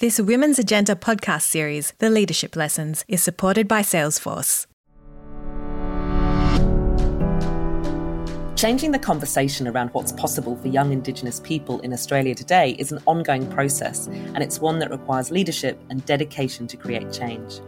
This Women's Agenda podcast series, The Leadership Lessons, is supported by Salesforce. Changing the conversation around what's possible for young Indigenous people in Australia today is an ongoing process, and it's one that requires leadership and dedication to create change.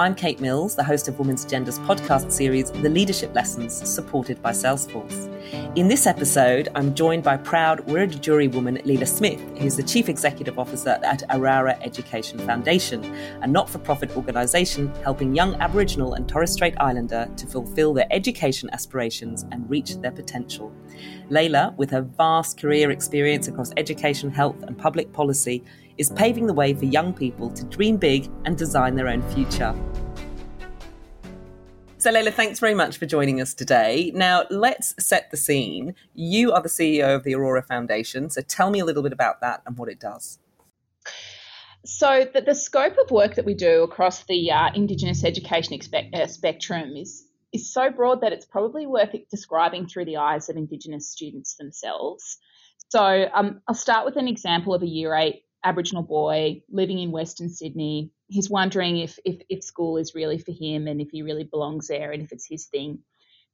I'm Kate Mills, the host of Women's Agenda's podcast series, The Leadership Lessons, supported by Salesforce. In this episode, I'm joined by proud Wiradjuri woman Leila Smith, who's the Chief Executive Officer at Aurora Education Foundation, a not-for-profit organisation helping young Aboriginal and Torres Strait Islander to fulfil their education aspirations and reach their potential. Leila, with her vast career experience across education, health and public policy, is paving the way for young people to dream big and design their own future. So Leila, thanks very much for joining us today. Now, let's set the scene. You are the CEO of the Aurora Foundation, so tell me a little bit about that and what it does. So the scope of work that we do across the Indigenous education spectrum is so broad that it's probably worth describing through the eyes of Indigenous students themselves. So I'll start with an example of a Year 8 Aboriginal boy living in Western Sydney. He's wondering if school is really for him and if he really belongs there and if it's his thing.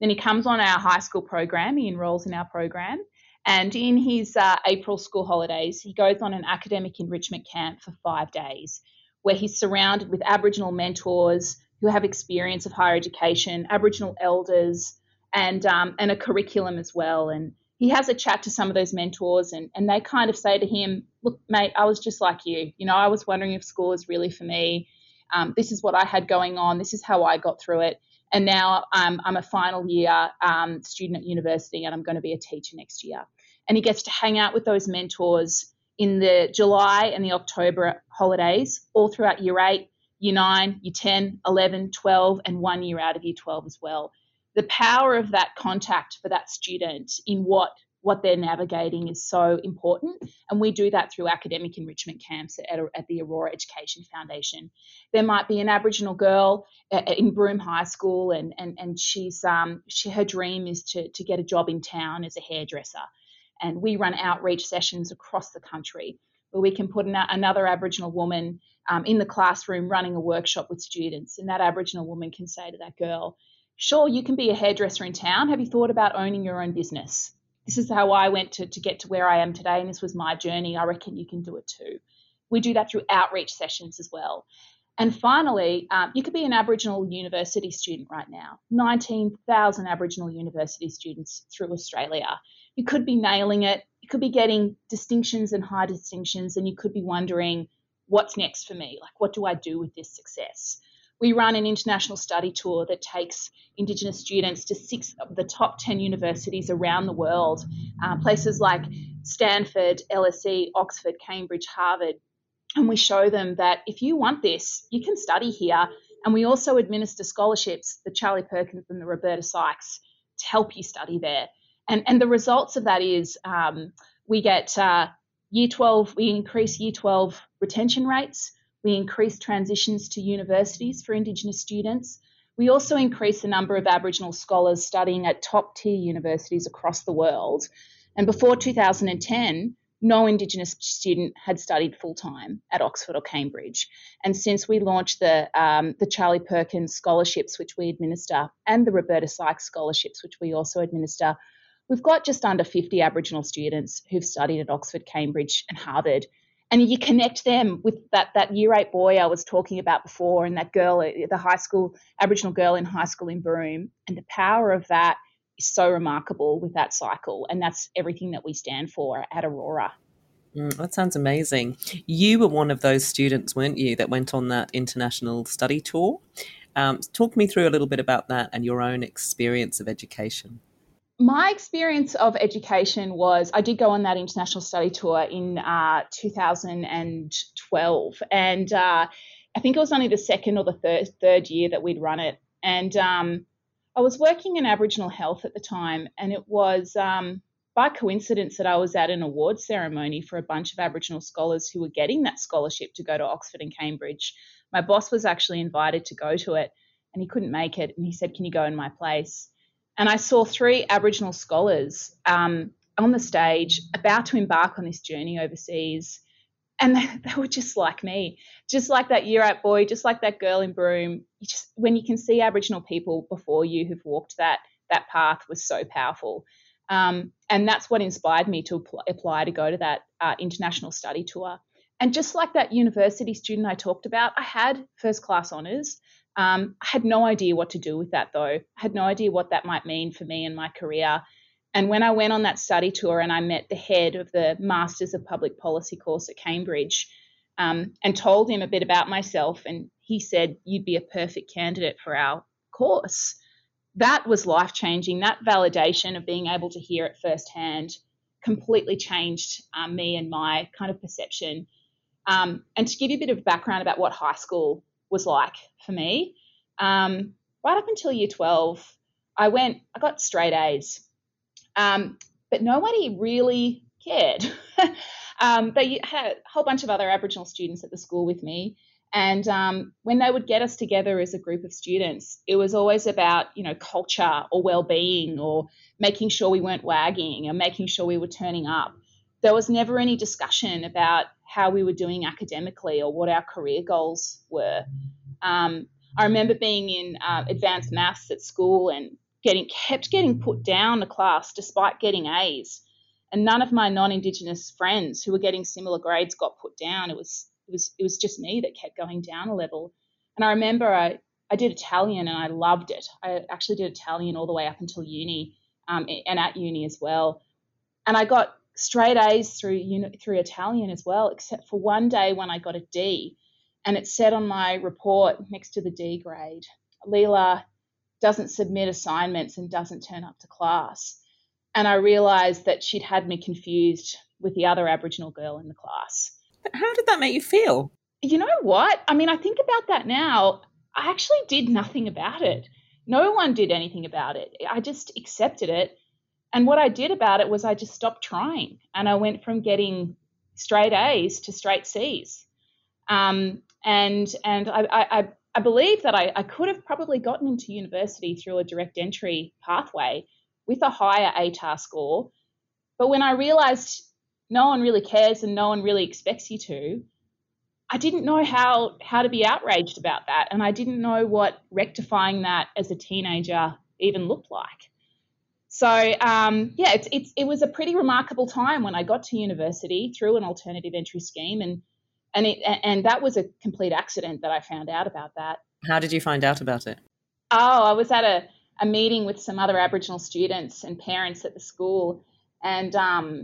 Then he comes on our high school program, he enrolls in our program, and in his April school holidays, he goes on an academic enrichment camp for 5 days where he's surrounded with Aboriginal mentors who have experience of higher education, Aboriginal elders, and a curriculum as well. And he has a chat to some of those mentors and they kind of say to him, look, mate, I was just like you. You know, I was wondering if school is really for me. This is what I had going on. This is how I got through it. And now I'm a final year student at university and I'm going to be a teacher next year. And he gets to hang out with those mentors in the July and the October holidays all throughout Year 8, Year 9, Year 10, 11, 12, and 1 year out of Year 12 as well. The power of that contact for that student in what they're navigating is so important, and we do that through academic enrichment camps at the Aurora Education Foundation. There might be an Aboriginal girl in Broome High School, and she's her dream is to get a job in town as a hairdresser, and we run outreach sessions across the country where we can put another Aboriginal woman in the classroom running a workshop with students, and that Aboriginal woman can say to that girl, sure, you can be a hairdresser in town. Have you thought about owning your own business? This is how I went to get to where I am today, and this was my journey. I reckon you can do it too. We do that through outreach sessions as well. And finally, you could be an Aboriginal university student right now, 19,000 Aboriginal university students through Australia. You could be nailing it. You could be getting distinctions and high distinctions, and you could be wondering, what's next for me? Like, what do I do with this success? We run an international study tour that takes Indigenous students to 6 of the top 10 universities around the world, places like Stanford, LSE, Oxford, Cambridge, Harvard. And we show them that if you want this, you can study here. And we also administer scholarships, the Charlie Perkins and the Roberta Sykes, to help you study there. And the results of that is we get Year 12, we increase Year 12 retention rates. We increase transitions to universities for Indigenous students. We also increase the number of Aboriginal scholars studying at top-tier universities across the world. And before 2010, no Indigenous student had studied full-time at Oxford or Cambridge. And since we launched the Charlie Perkins scholarships, which we administer, and the Roberta Sykes scholarships, which we also administer, we've got just under 50 Aboriginal students who've studied at Oxford, Cambridge and Harvard. And you connect them with that Year 8 boy I was talking about before and that girl, the high school, Aboriginal girl in high school in Broome. And the power of that is so remarkable with that cycle. And that's everything that we stand for at Aurora. That sounds amazing. You were one of those students, weren't you, that went on that international study tour? Talk me through a little bit about that and your own experience of education. My experience of education was I did go on that international study tour in 2012, and I think it was only the second or the third year that we'd run it. And I was working in Aboriginal health at the time, and it was by coincidence that I was at an award ceremony for a bunch of Aboriginal scholars who were getting that scholarship to go to Oxford and Cambridge. My boss was actually invited to go to it, and he couldn't make it, and he said, "Can you go in my place?" And I saw 3 Aboriginal scholars on the stage about to embark on this journey overseas. And they were just like me, just like that year-out boy, just like that girl in Broome. When you can see Aboriginal people before you who've walked that path was so powerful. And that's what inspired me to apply to go to that international study tour. And just like that university student I talked about, I had first-class honours. I had no idea what to do with that, though. I had no idea what that might mean for me and my career. And when I went on that study tour and I met the head of the Masters of Public Policy course at Cambridge and told him a bit about myself, and he said, "You'd be a perfect candidate for our course." That was life-changing. That validation of being able to hear it firsthand completely changed me and my kind of perception. And to give you a bit of background about what high school was like for me, right up until year 12, I got straight A's. But nobody really cared. They had a whole bunch of other Aboriginal students at the school with me. And when they would get us together as a group of students, it was always about, culture or well-being or making sure we weren't wagging or making sure we were turning up. There was never any discussion about how we were doing academically or what our career goals were. I remember being in advanced maths at school and kept getting put down a class despite getting A's, and none of my non-Indigenous friends who were getting similar grades got put down. It was just me that kept going down a level. And I remember I did Italian and I loved it. I actually did Italian all the way up until uni, and at uni as well. And I got straight A's through Italian as well, except for one day when I got a D, and it said on my report next to the D grade, "Leila doesn't submit assignments and doesn't turn up to class." And I realised that she'd had me confused with the other Aboriginal girl in the class. But how did that make you feel? You know what? I mean, I think about that now. I actually did nothing about it. No one did anything about it. I just accepted it. And what I did about it was I just stopped trying. And I went from getting straight A's to straight C's. And I believe that I could have probably gotten into university through a direct entry pathway with a higher ATAR score. But when I realised no one really cares and no one really expects you to, I didn't know how to be outraged about that. And I didn't know what rectifying that as a teenager even looked like. So, it was a pretty remarkable time when I got to university through an alternative entry scheme, and that was a complete accident that I found out about that. How did you find out about it? Oh, I was at a meeting with some other Aboriginal students and parents at the school, and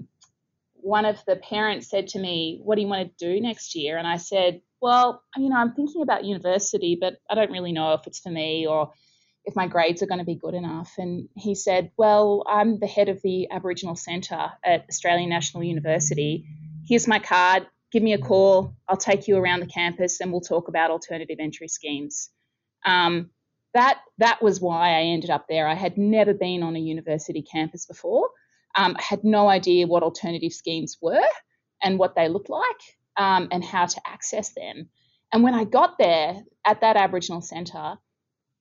one of the parents said to me, "What do you want to do next year?" And I said, "Well, I'm thinking about university, but I don't really know if it's for me or if my grades are going to be good enough." And he said, "Well, I'm the head of the Aboriginal Centre at Australian National University. Here's my card. Give me a call. I'll take you around the campus and we'll talk about alternative entry schemes." That was why I ended up there. I had never been on a university campus before. I had no idea what alternative schemes were and what they looked like and how to access them. And when I got there at that Aboriginal Centre,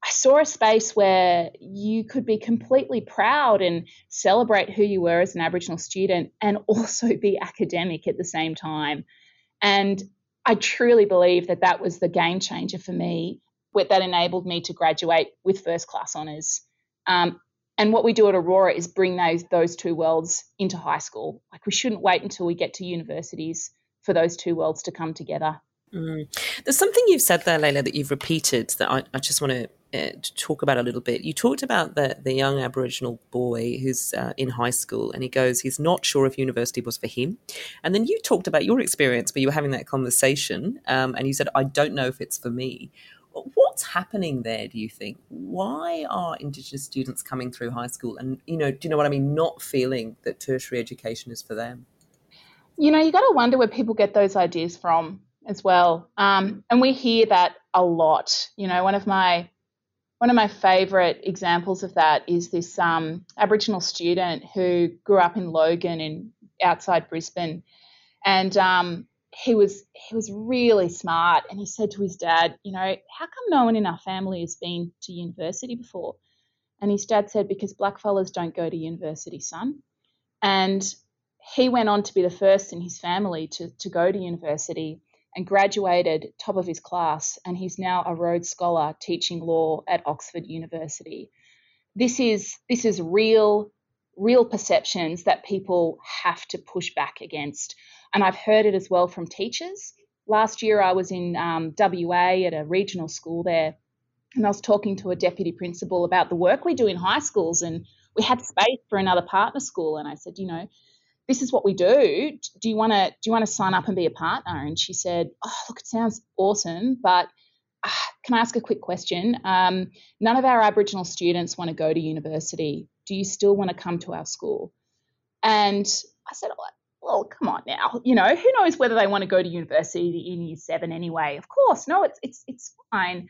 I saw a space where you could be completely proud and celebrate who you were as an Aboriginal student and also be academic at the same time. And I truly believe that was the game changer for me, that enabled me to graduate with first-class honours. And what we do at Aurora is bring those two worlds into high school. Like, we shouldn't wait until we get to universities for those two worlds to come together. Mm. There's something you've said there, Leila, that you've repeated that I just want to talk about a little bit. You talked about the young Aboriginal boy who's in high school, and he goes, he's not sure if university was for him. And then you talked about your experience where you were having that conversation, and you said, "I don't know if it's for me." What's happening there, do you think? Why are Indigenous students coming through high school and, do you know what I mean, not feeling that tertiary education is for them? You got to wonder where people get those ideas from as well. And we hear that a lot. One of my favourite examples of that is this Aboriginal student who grew up in Logan outside Brisbane, and he was really smart, and he said to his dad, "How come no one in our family has been to university before?" And his dad said, "Because blackfellas don't go to university, son." And he went on to be the first in his family to go to university and graduated top of his class, and he's now a Rhodes Scholar teaching law at Oxford University. This is real perceptions that people have to push back against. And I've heard it as well from teachers. Last year I was in WA at a regional school there, and I was talking to a deputy principal about the work we do in high schools, and we had space for another partner school. And I said, you know, this is what we do. Do you want to sign up and be a partner? And she said, oh, look, it sounds awesome, but can I ask a quick question? None of our Aboriginal students want to go to university. Do you still want to come to our school? And I said, oh, well, come on now. You know, who knows whether they want to go to university in year seven anyway? Of course, no, it's fine.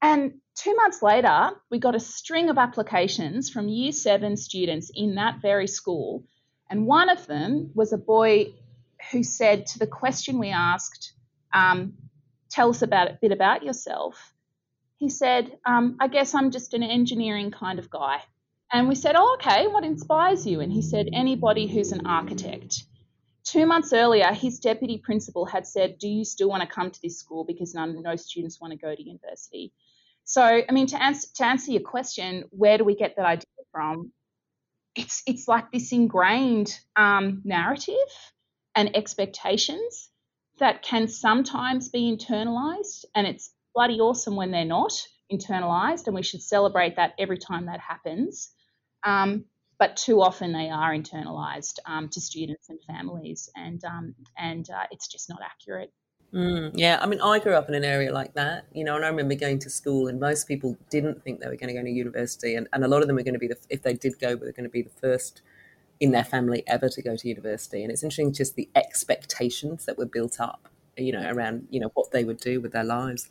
And 2 months later, we got a string of applications from year seven students in that very school. And one of them was a boy who said to the question we asked, tell us a bit about yourself. He said, I guess I'm just an engineering kind of guy. And we said, oh, okay, what inspires you? And he said, anybody who's an architect. 2 months earlier, his deputy principal had said, do you still want to come to this school because no students want to go to university? So, I mean, to answer your question, where do we get that idea from? It's like this ingrained narrative and expectations that can sometimes be internalised, and it's bloody awesome when they're not internalised, and we should celebrate that every time that happens. But too often they are internalised to students and families, and it's just not accurate. Yeah, I mean, I grew up in an area like that, you know, and I remember going to school, and most people didn't think they were going to go to university, and a lot of them were going to be, if they did go, were going to be the first in their family ever to go to university. And it's interesting just the expectations that were built up, you know, around, you know, what they would do with their lives.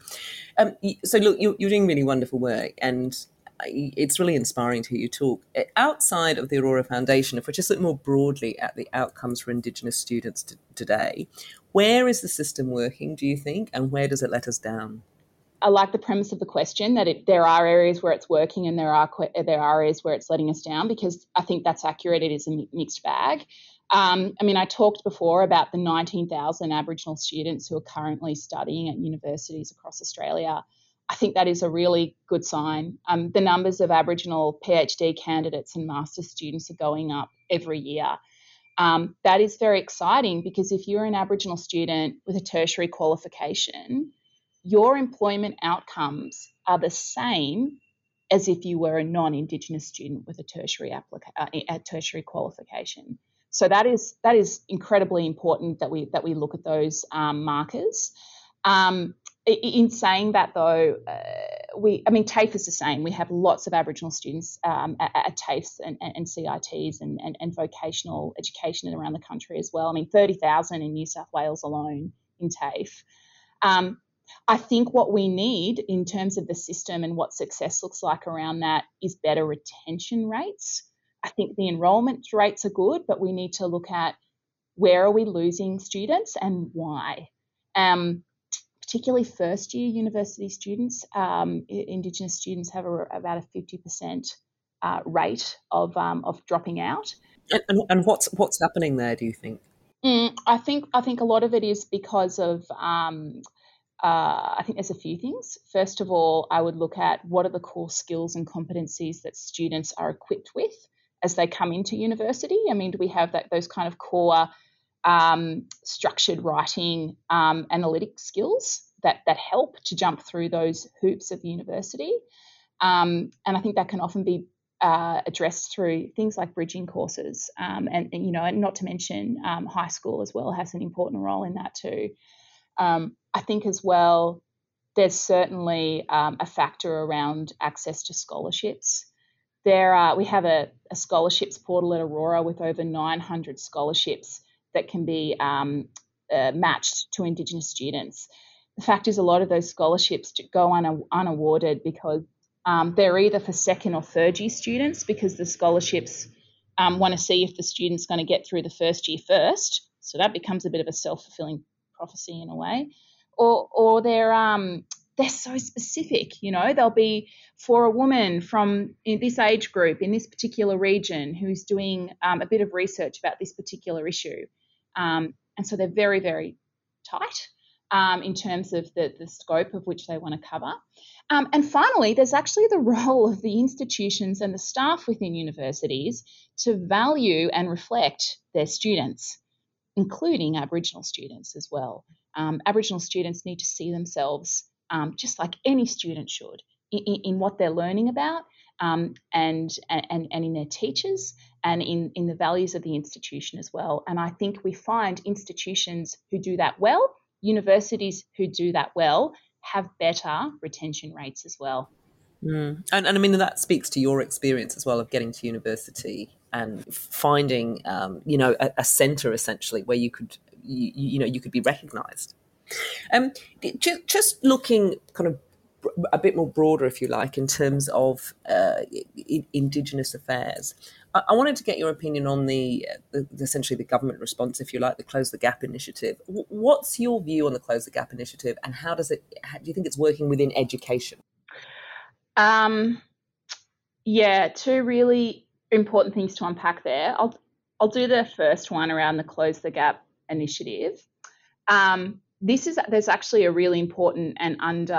So look, you're doing really wonderful work, and it's really inspiring to hear you talk. Outside of the Aurora Foundation, if we just look more broadly at the outcomes for Indigenous students today, where is the system working, do you think, and where does it let us down? I like the premise of the question, that there are areas where it's working and there are areas where it's letting us down, because I think that's accurate. It is a mixed bag. I mean, I talked before about the 19,000 Aboriginal students who are currently studying at universities across Australia. I think that is a really good sign. The numbers of Aboriginal PhD candidates and master's students are going up every year. That is very exciting, because if you're an Aboriginal student with a tertiary qualification, your employment outcomes are the same as if you were a non-Indigenous student with a tertiary qualification. So that is incredibly important that we look at those markers. In saying that, though, TAFE is the same. We have lots of Aboriginal students at TAFEs and CITs and vocational education around the country as well. I mean, 30,000 in New South Wales alone in TAFE. I think what we need in terms of the system and what success looks like around that is better retention rates. I think the enrolment rates are good, but we need to look at where are we losing students and why. Particularly first-year university students, Indigenous students have about a 50% rate of dropping out. And what's happening there, do you think? I think a lot of it is because of I think there's a few things. First of all, I would look at what are the core skills and competencies that students are equipped with as they come into university. I mean, do we have those kind of core structured writing, analytic skills that help to jump through those hoops of university. And I think that can often be addressed through things like bridging courses. And not to mention high school as well has an important role in that too. I think as well, there's certainly a factor around access to scholarships. We have a scholarships portal at Aurora with over 900 scholarships that can be matched to Indigenous students. The fact is, a lot of those scholarships go unawarded because they're either for second or third year students, because the scholarships want to see if the student's going to get through the first year first. So that becomes a bit of a self-fulfilling prophecy in a way. Or they're they're so specific, you know, they'll be for a woman from in this age group in this particular region who's doing a bit of research about this particular issue. And so they're very, very tight in terms of the scope of which they want to cover. And finally, there's actually the role of the institutions and the staff within universities to value and reflect their students, including Aboriginal students as well. Aboriginal students need to see themselves just like any student should in what they're learning about and in their teachers and in the values of the institution as well. And I think we find institutions who do that well, universities who do that well, have better retention rates as well. Mm. And I mean, that speaks to your experience as well of getting to university and finding, you know, a centre essentially where you could, you could be recognised. Just looking kind of a bit more broader, if you like, in terms of Indigenous affairs, I wanted to get your opinion on the essentially the government response, if you like, the Close the Gap initiative. What's your view on the Close the Gap initiative, and how do you think it's working within education? Two really important things to unpack there. I'll do the first one around the Close the Gap initiative. There's actually a really important and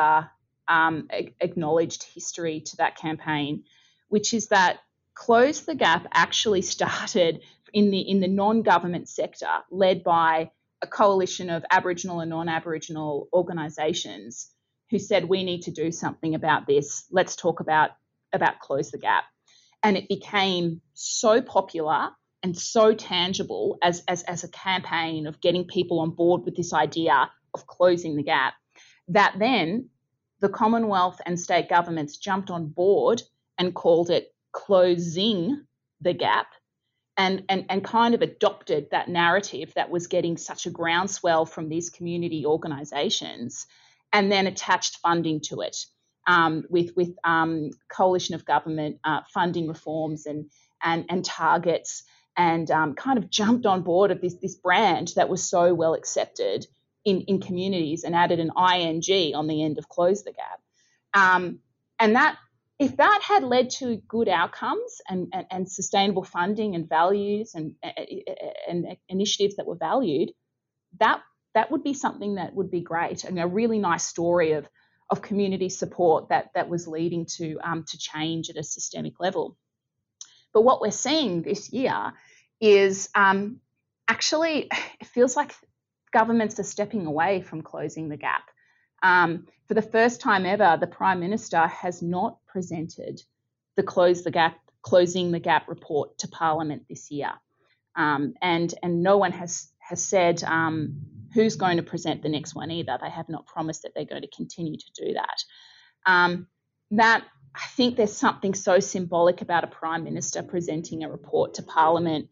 acknowledged history to that campaign, which is that Close the Gap actually started in the non-government sector, led by a coalition of Aboriginal and non-Aboriginal organisations who said, we need to do something about this. Let's talk about Close the Gap. And it became so popular and so tangible as a campaign of getting people on board with this idea of closing the gap, that then the Commonwealth and state governments jumped on board and called it Closing the Gap and kind of adopted that narrative that was getting such a groundswell from these community organisations, and then attached funding to it with coalition of government funding reforms and targets, and kind of jumped on board of this brand that was so well accepted in communities, and added an ing on the end of Close the Gap. And that, if that had led to good outcomes and sustainable funding and values and initiatives that were valued, that would be something that would be great, and a really nice story of community support that was leading to change at a systemic level. But what we're seeing this year is actually it feels like governments are stepping away from Closing the Gap. For the first time ever, the Prime Minister has not presented the Closing the Gap report to Parliament this year. And no one has said who's going to present the next one either. They have not promised that they're going to continue to do that. I think there's something so symbolic about a Prime Minister presenting a report to Parliament,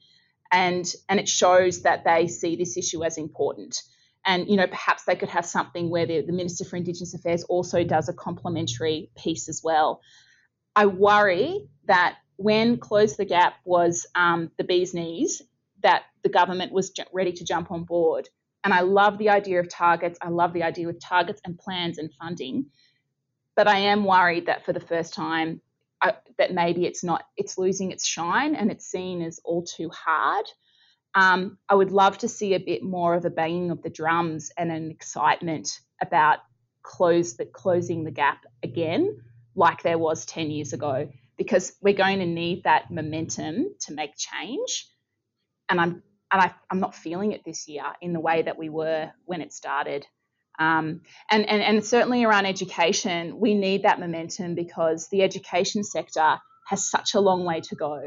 and it shows that they see this issue as important. And, you know, perhaps they could have something where the Minister for Indigenous Affairs also does a complementary piece as well. I worry that when Close the Gap was the bee's knees, that the government was ready to jump on board. And I love the idea of targets. I love the idea of targets and plans and funding. But I am worried that for the first time that maybe it's losing its shine and it's seen as all too hard. I would love to see a bit more of a banging of the drums and an excitement about closing the gap again, like there was 10 years ago, because we're going to need that momentum to make change. And I'm not feeling it this year in the way that we were when it started. And certainly around education, we need that momentum because the education sector has such a long way to go.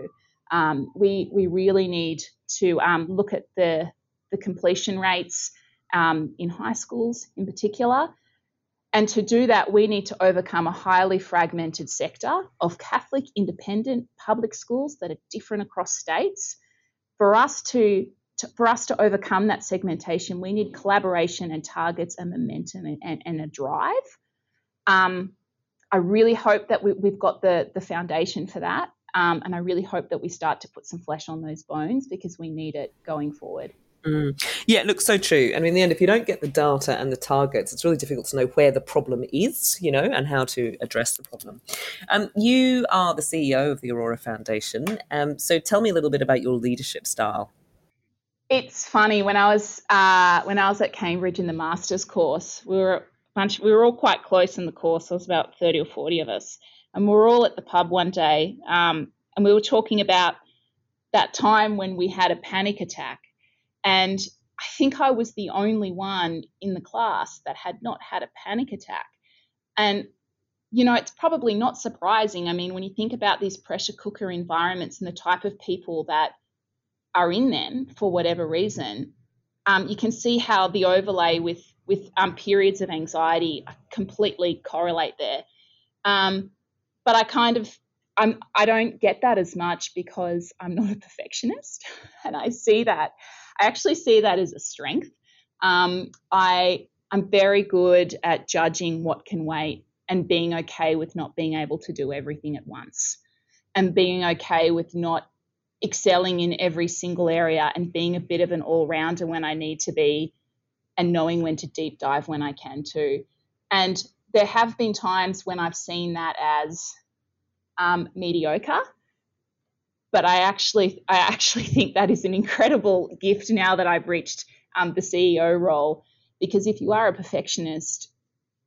We really need to look at the completion rates in high schools in particular. And to do that, we need to overcome a highly fragmented sector of Catholic, independent public schools that are different across states. For us to overcome that segmentation, we need collaboration and targets and momentum and a drive. I really hope that we've got the foundation for that. And I really hope that we start to put some flesh on those bones, because we need it going forward. Yeah, look, so true. And in the end, if you don't get the data and the targets, it's really difficult to know where the problem is, you know, and how to address the problem. You are the CEO of the Aurora Foundation. So tell me a little bit about your leadership style. It's funny, when I was at Cambridge in the master's course, we were all quite close in the course. There was about 30 or 40 of us, and we were all at the pub one day, and we were talking about that time when we had a panic attack. And I think I was the only one in the class that had not had a panic attack. And, you know, it's probably not surprising. I mean, when you think about these pressure cooker environments and the type of people that are in them for whatever reason, you can see how the overlay with periods of anxiety completely correlate there. But I kind of, I don't get that as much because I'm not a perfectionist, and I see that. I actually see that as a strength. I'm very good at judging what can wait and being okay with not being able to do everything at once, and being okay with not excelling in every single area, and being a bit of an all-rounder when I need to be, and knowing when to deep dive when I can too. And there have been times when I've seen that as mediocre. But I actually think that is an incredible gift now that I've reached the CEO role, because if you are a perfectionist,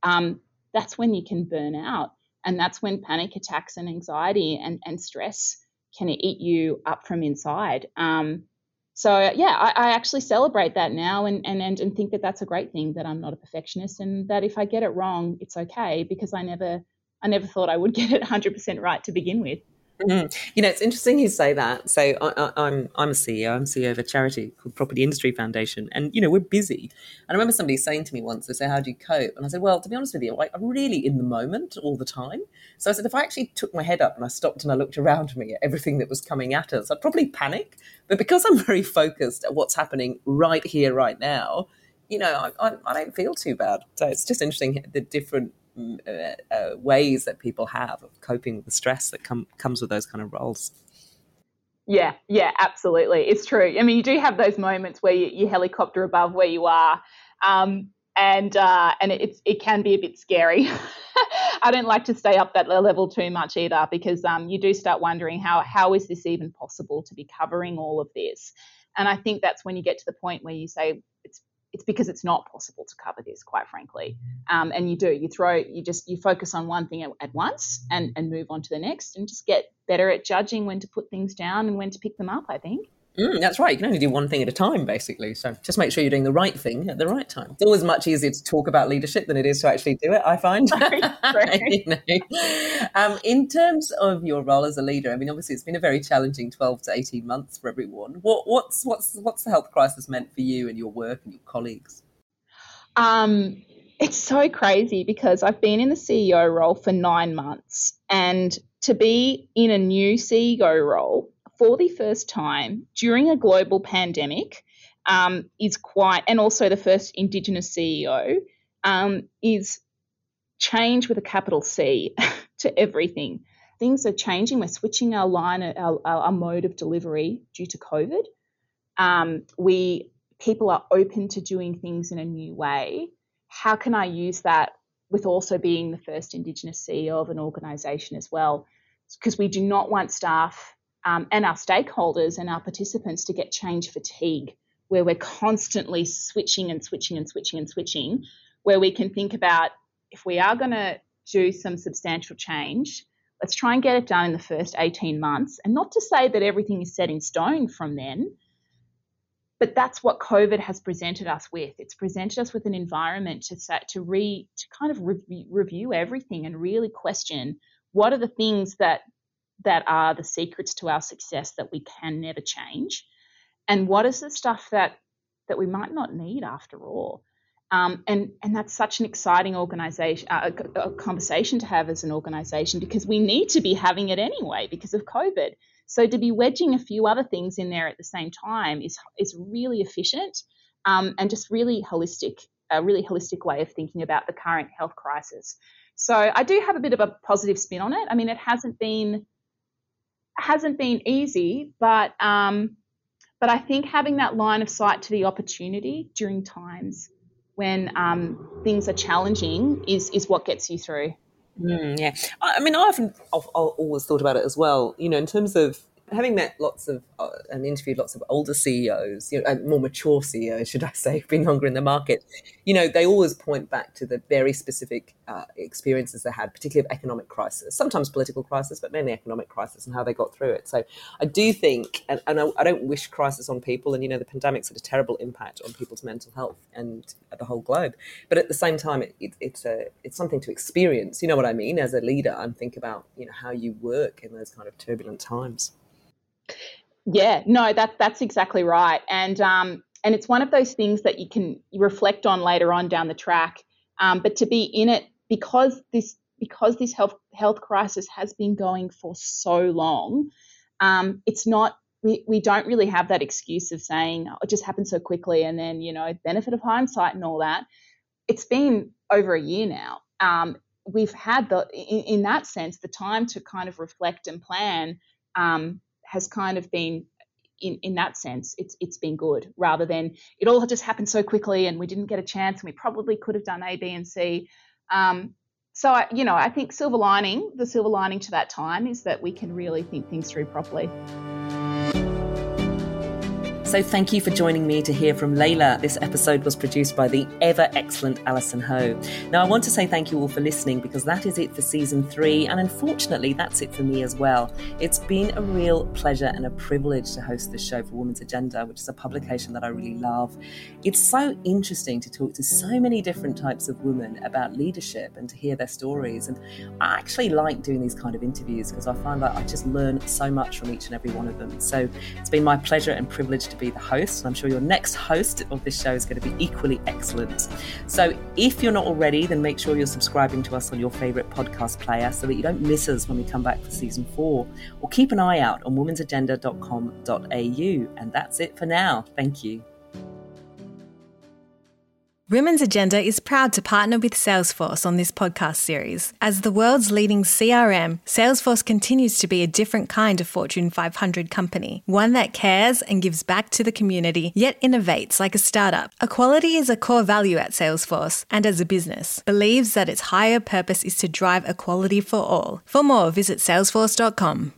that's when you can burn out, and that's when panic attacks and anxiety and stress can eat you up from inside. So I actually celebrate that now and think that that's a great thing, that I'm not a perfectionist, and that if I get it wrong, it's okay, because I never thought I would get it 100% right to begin with. Mm-hmm. You know, it's interesting you say that. So I'm a CEO. I'm CEO of a charity called Property Industry Foundation, and you know, we're busy. And I remember somebody saying to me once, they said, "How do you cope?" And I said, "Well, to be honest with you, I'm really in the moment all the time." So I said, if I actually took my head up and I stopped and I looked around me at everything that was coming at us, I'd probably panic. But because I'm very focused at what's happening right here, right now, you know, I don't feel too bad. So it's just interesting the different ways that people have of coping with the stress that comes with those kind of roles. Yeah, absolutely. It's true. I mean, you do have those moments where you helicopter above where you are, and it can be a bit scary. I don't like to stay up that level too much either, because you do start wondering how is this even possible to be covering all of this? And I think that's when you get to the point where you say, it's because it's not possible to cover this, quite frankly. And you focus on one thing at once and move on to the next, and just get better at judging when to put things down and when to pick them up, I think. That's right. You can only do one thing at a time, basically. So just make sure you're doing the right thing at the right time. It's always much easier to talk about leadership than it is to actually do it, I find. You know? In terms of your role as a leader, I mean, obviously it's been a very challenging 12 to 18 months for everyone. What's the health crisis meant for you and your work and your colleagues? It's so crazy, because I've been in the CEO role for 9 months, and to be in a new CEO role for the first time during a global pandemic and also the first Indigenous CEO, is change with a capital C to everything. Things are changing. We're switching our line, our mode of delivery due to COVID. People are open to doing things in a new way. How can I use that with also being the first Indigenous CEO of an organisation as well? Because we do not want staff and our stakeholders and our participants to get change fatigue, where we're constantly switching, where we can think about, if we are going to do some substantial change, let's try and get it done in the first 18 months. And not to say that everything is set in stone from then, but that's what COVID has presented us with. It's presented us with an environment to kind of review everything and really question, what are the things that are the secrets to our success that we can never change, and what is the stuff that we might not need after all? And that's such an exciting organisation, a conversation to have as an organisation, because we need to be having it anyway because of COVID. So to be wedging a few other things in there at the same time is really efficient, and just really holistic, a really holistic way of thinking about the current health crisis. So I do have a bit of a positive spin on it. I mean, it hasn't been easy, but But I think having that line of sight to the opportunity during times when things are challenging is what gets you through. Mm, yeah. I mean, I've always thought about it as well, you know, in terms of having met lots of and interviewed lots of older CEOs, you know, and more mature CEOs, should I say, been longer in the market, you know, they always point back to the very specific experiences they had, particularly of economic crisis, sometimes political crisis, but mainly economic crisis and how they got through it. So I do think, and I don't wish crisis on people, and, you know, the pandemic's had a terrible impact on people's mental health and the whole globe. But at the same time, it's something to experience, you know what I mean, as a leader, and think about, you know, how you work in those kind of turbulent times. Yeah, no, that's exactly right. And it's one of those things that you can reflect on later on down the track. But to be in it, because this health crisis has been going for so long, it's not, we don't really have that excuse of saying, oh, it just happened so quickly, and then, you know, benefit of hindsight and all that. It's been over a year now. We've had in that sense, the time to kind of reflect and plan, has kind of been, in that sense, it's been good, rather than it all just happened so quickly and we didn't get a chance and we probably could have done A, B and C. So I think the silver lining to that time is that we can really think things through properly. So thank you for joining me to hear from Leila. This episode was produced by the ever-excellent Alison Ho. Now, I want to say thank you all for listening, because that is it for Season 3, and unfortunately, that's it for me as well. It's been a real pleasure and a privilege to host this show for Women's Agenda, which is a publication that I really love. It's so interesting to talk to so many different types of women about leadership and to hear their stories, and I actually like doing these kind of interviews because I find that I just learn so much from each and every one of them. So it's been my pleasure and privilege to be the host, and I'm sure your next host of this show is going to be equally excellent. So if you're not already, then make sure you're subscribing to us on your favourite podcast player so that you don't miss us when we come back for Season 4, or keep an eye out on womensagenda.com.au. and that's it for now. Thank you. Women's Agenda is proud to partner with Salesforce on this podcast series. As the world's leading CRM, Salesforce continues to be a different kind of Fortune 500 company, one that cares and gives back to the community, yet innovates like a startup. Equality is a core value at Salesforce, and as a business, believes that its higher purpose is to drive equality for all. For more, visit salesforce.com.